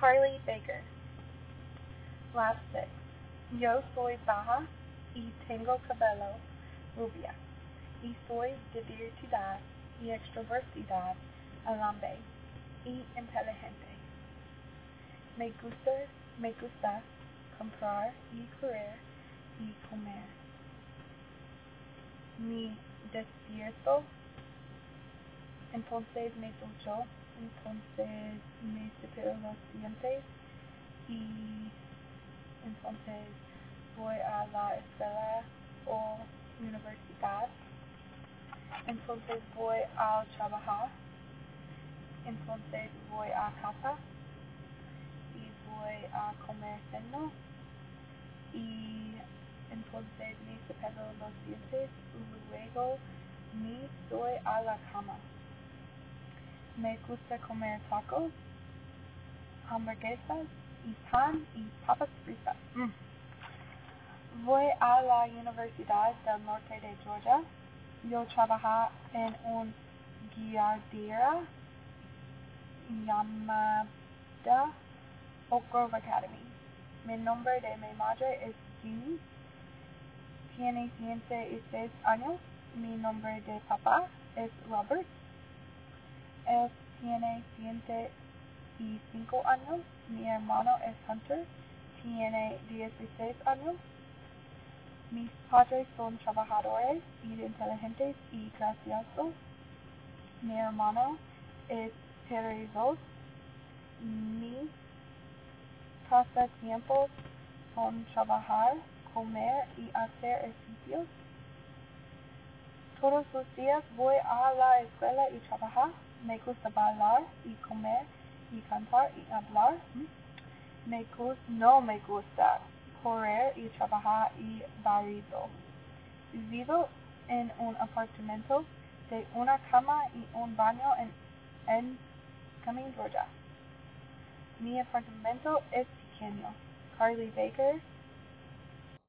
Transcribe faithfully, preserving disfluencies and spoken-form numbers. Carly Baker. Lap six. Yo soy baja y tengo cabello rubia. Y soy de diversidad y extrovertida, alambre y inteligente. Me gusta, me gusta comprar y correr y comer. Me despierto, entonces me ducho, entonces me cepillo los dientes y entonces voy a la escuela o universidad. Entonces voy a trabajar, entonces voy a casa y voy a comer cena y entonces me cepillo los dientes y luego me voy a la cama. Me gusta comer tacos, hamburguesas y pan y papas fritas. Mm. Voy a la Universidad del Norte de Georgia. Yo trabajo en un guiadera llamada Oak Grove Academy. Mi nombre de mi madre es Jimmy. Tiene ciento seis años. Mi nombre de papá es Robert. Él tiene ciento cinco años. Mi hermano es Hunter. Tiene dieciséis años. Mis padres son trabajadores y inteligentes y graciosos. Mi hermano es perezoso. Mis pasatiempos son trabajar, comer y hacer ejercicios. Todos los días voy a la escuela y trabajar. Me gusta bailar y comer y cantar y hablar. Me gusta, no me gusta correr y trabajar y barrido. Vivo en un apartamento de una cama y un baño en, en Cumming, Georgia. Mi apartamento es pequeño. Carly Baker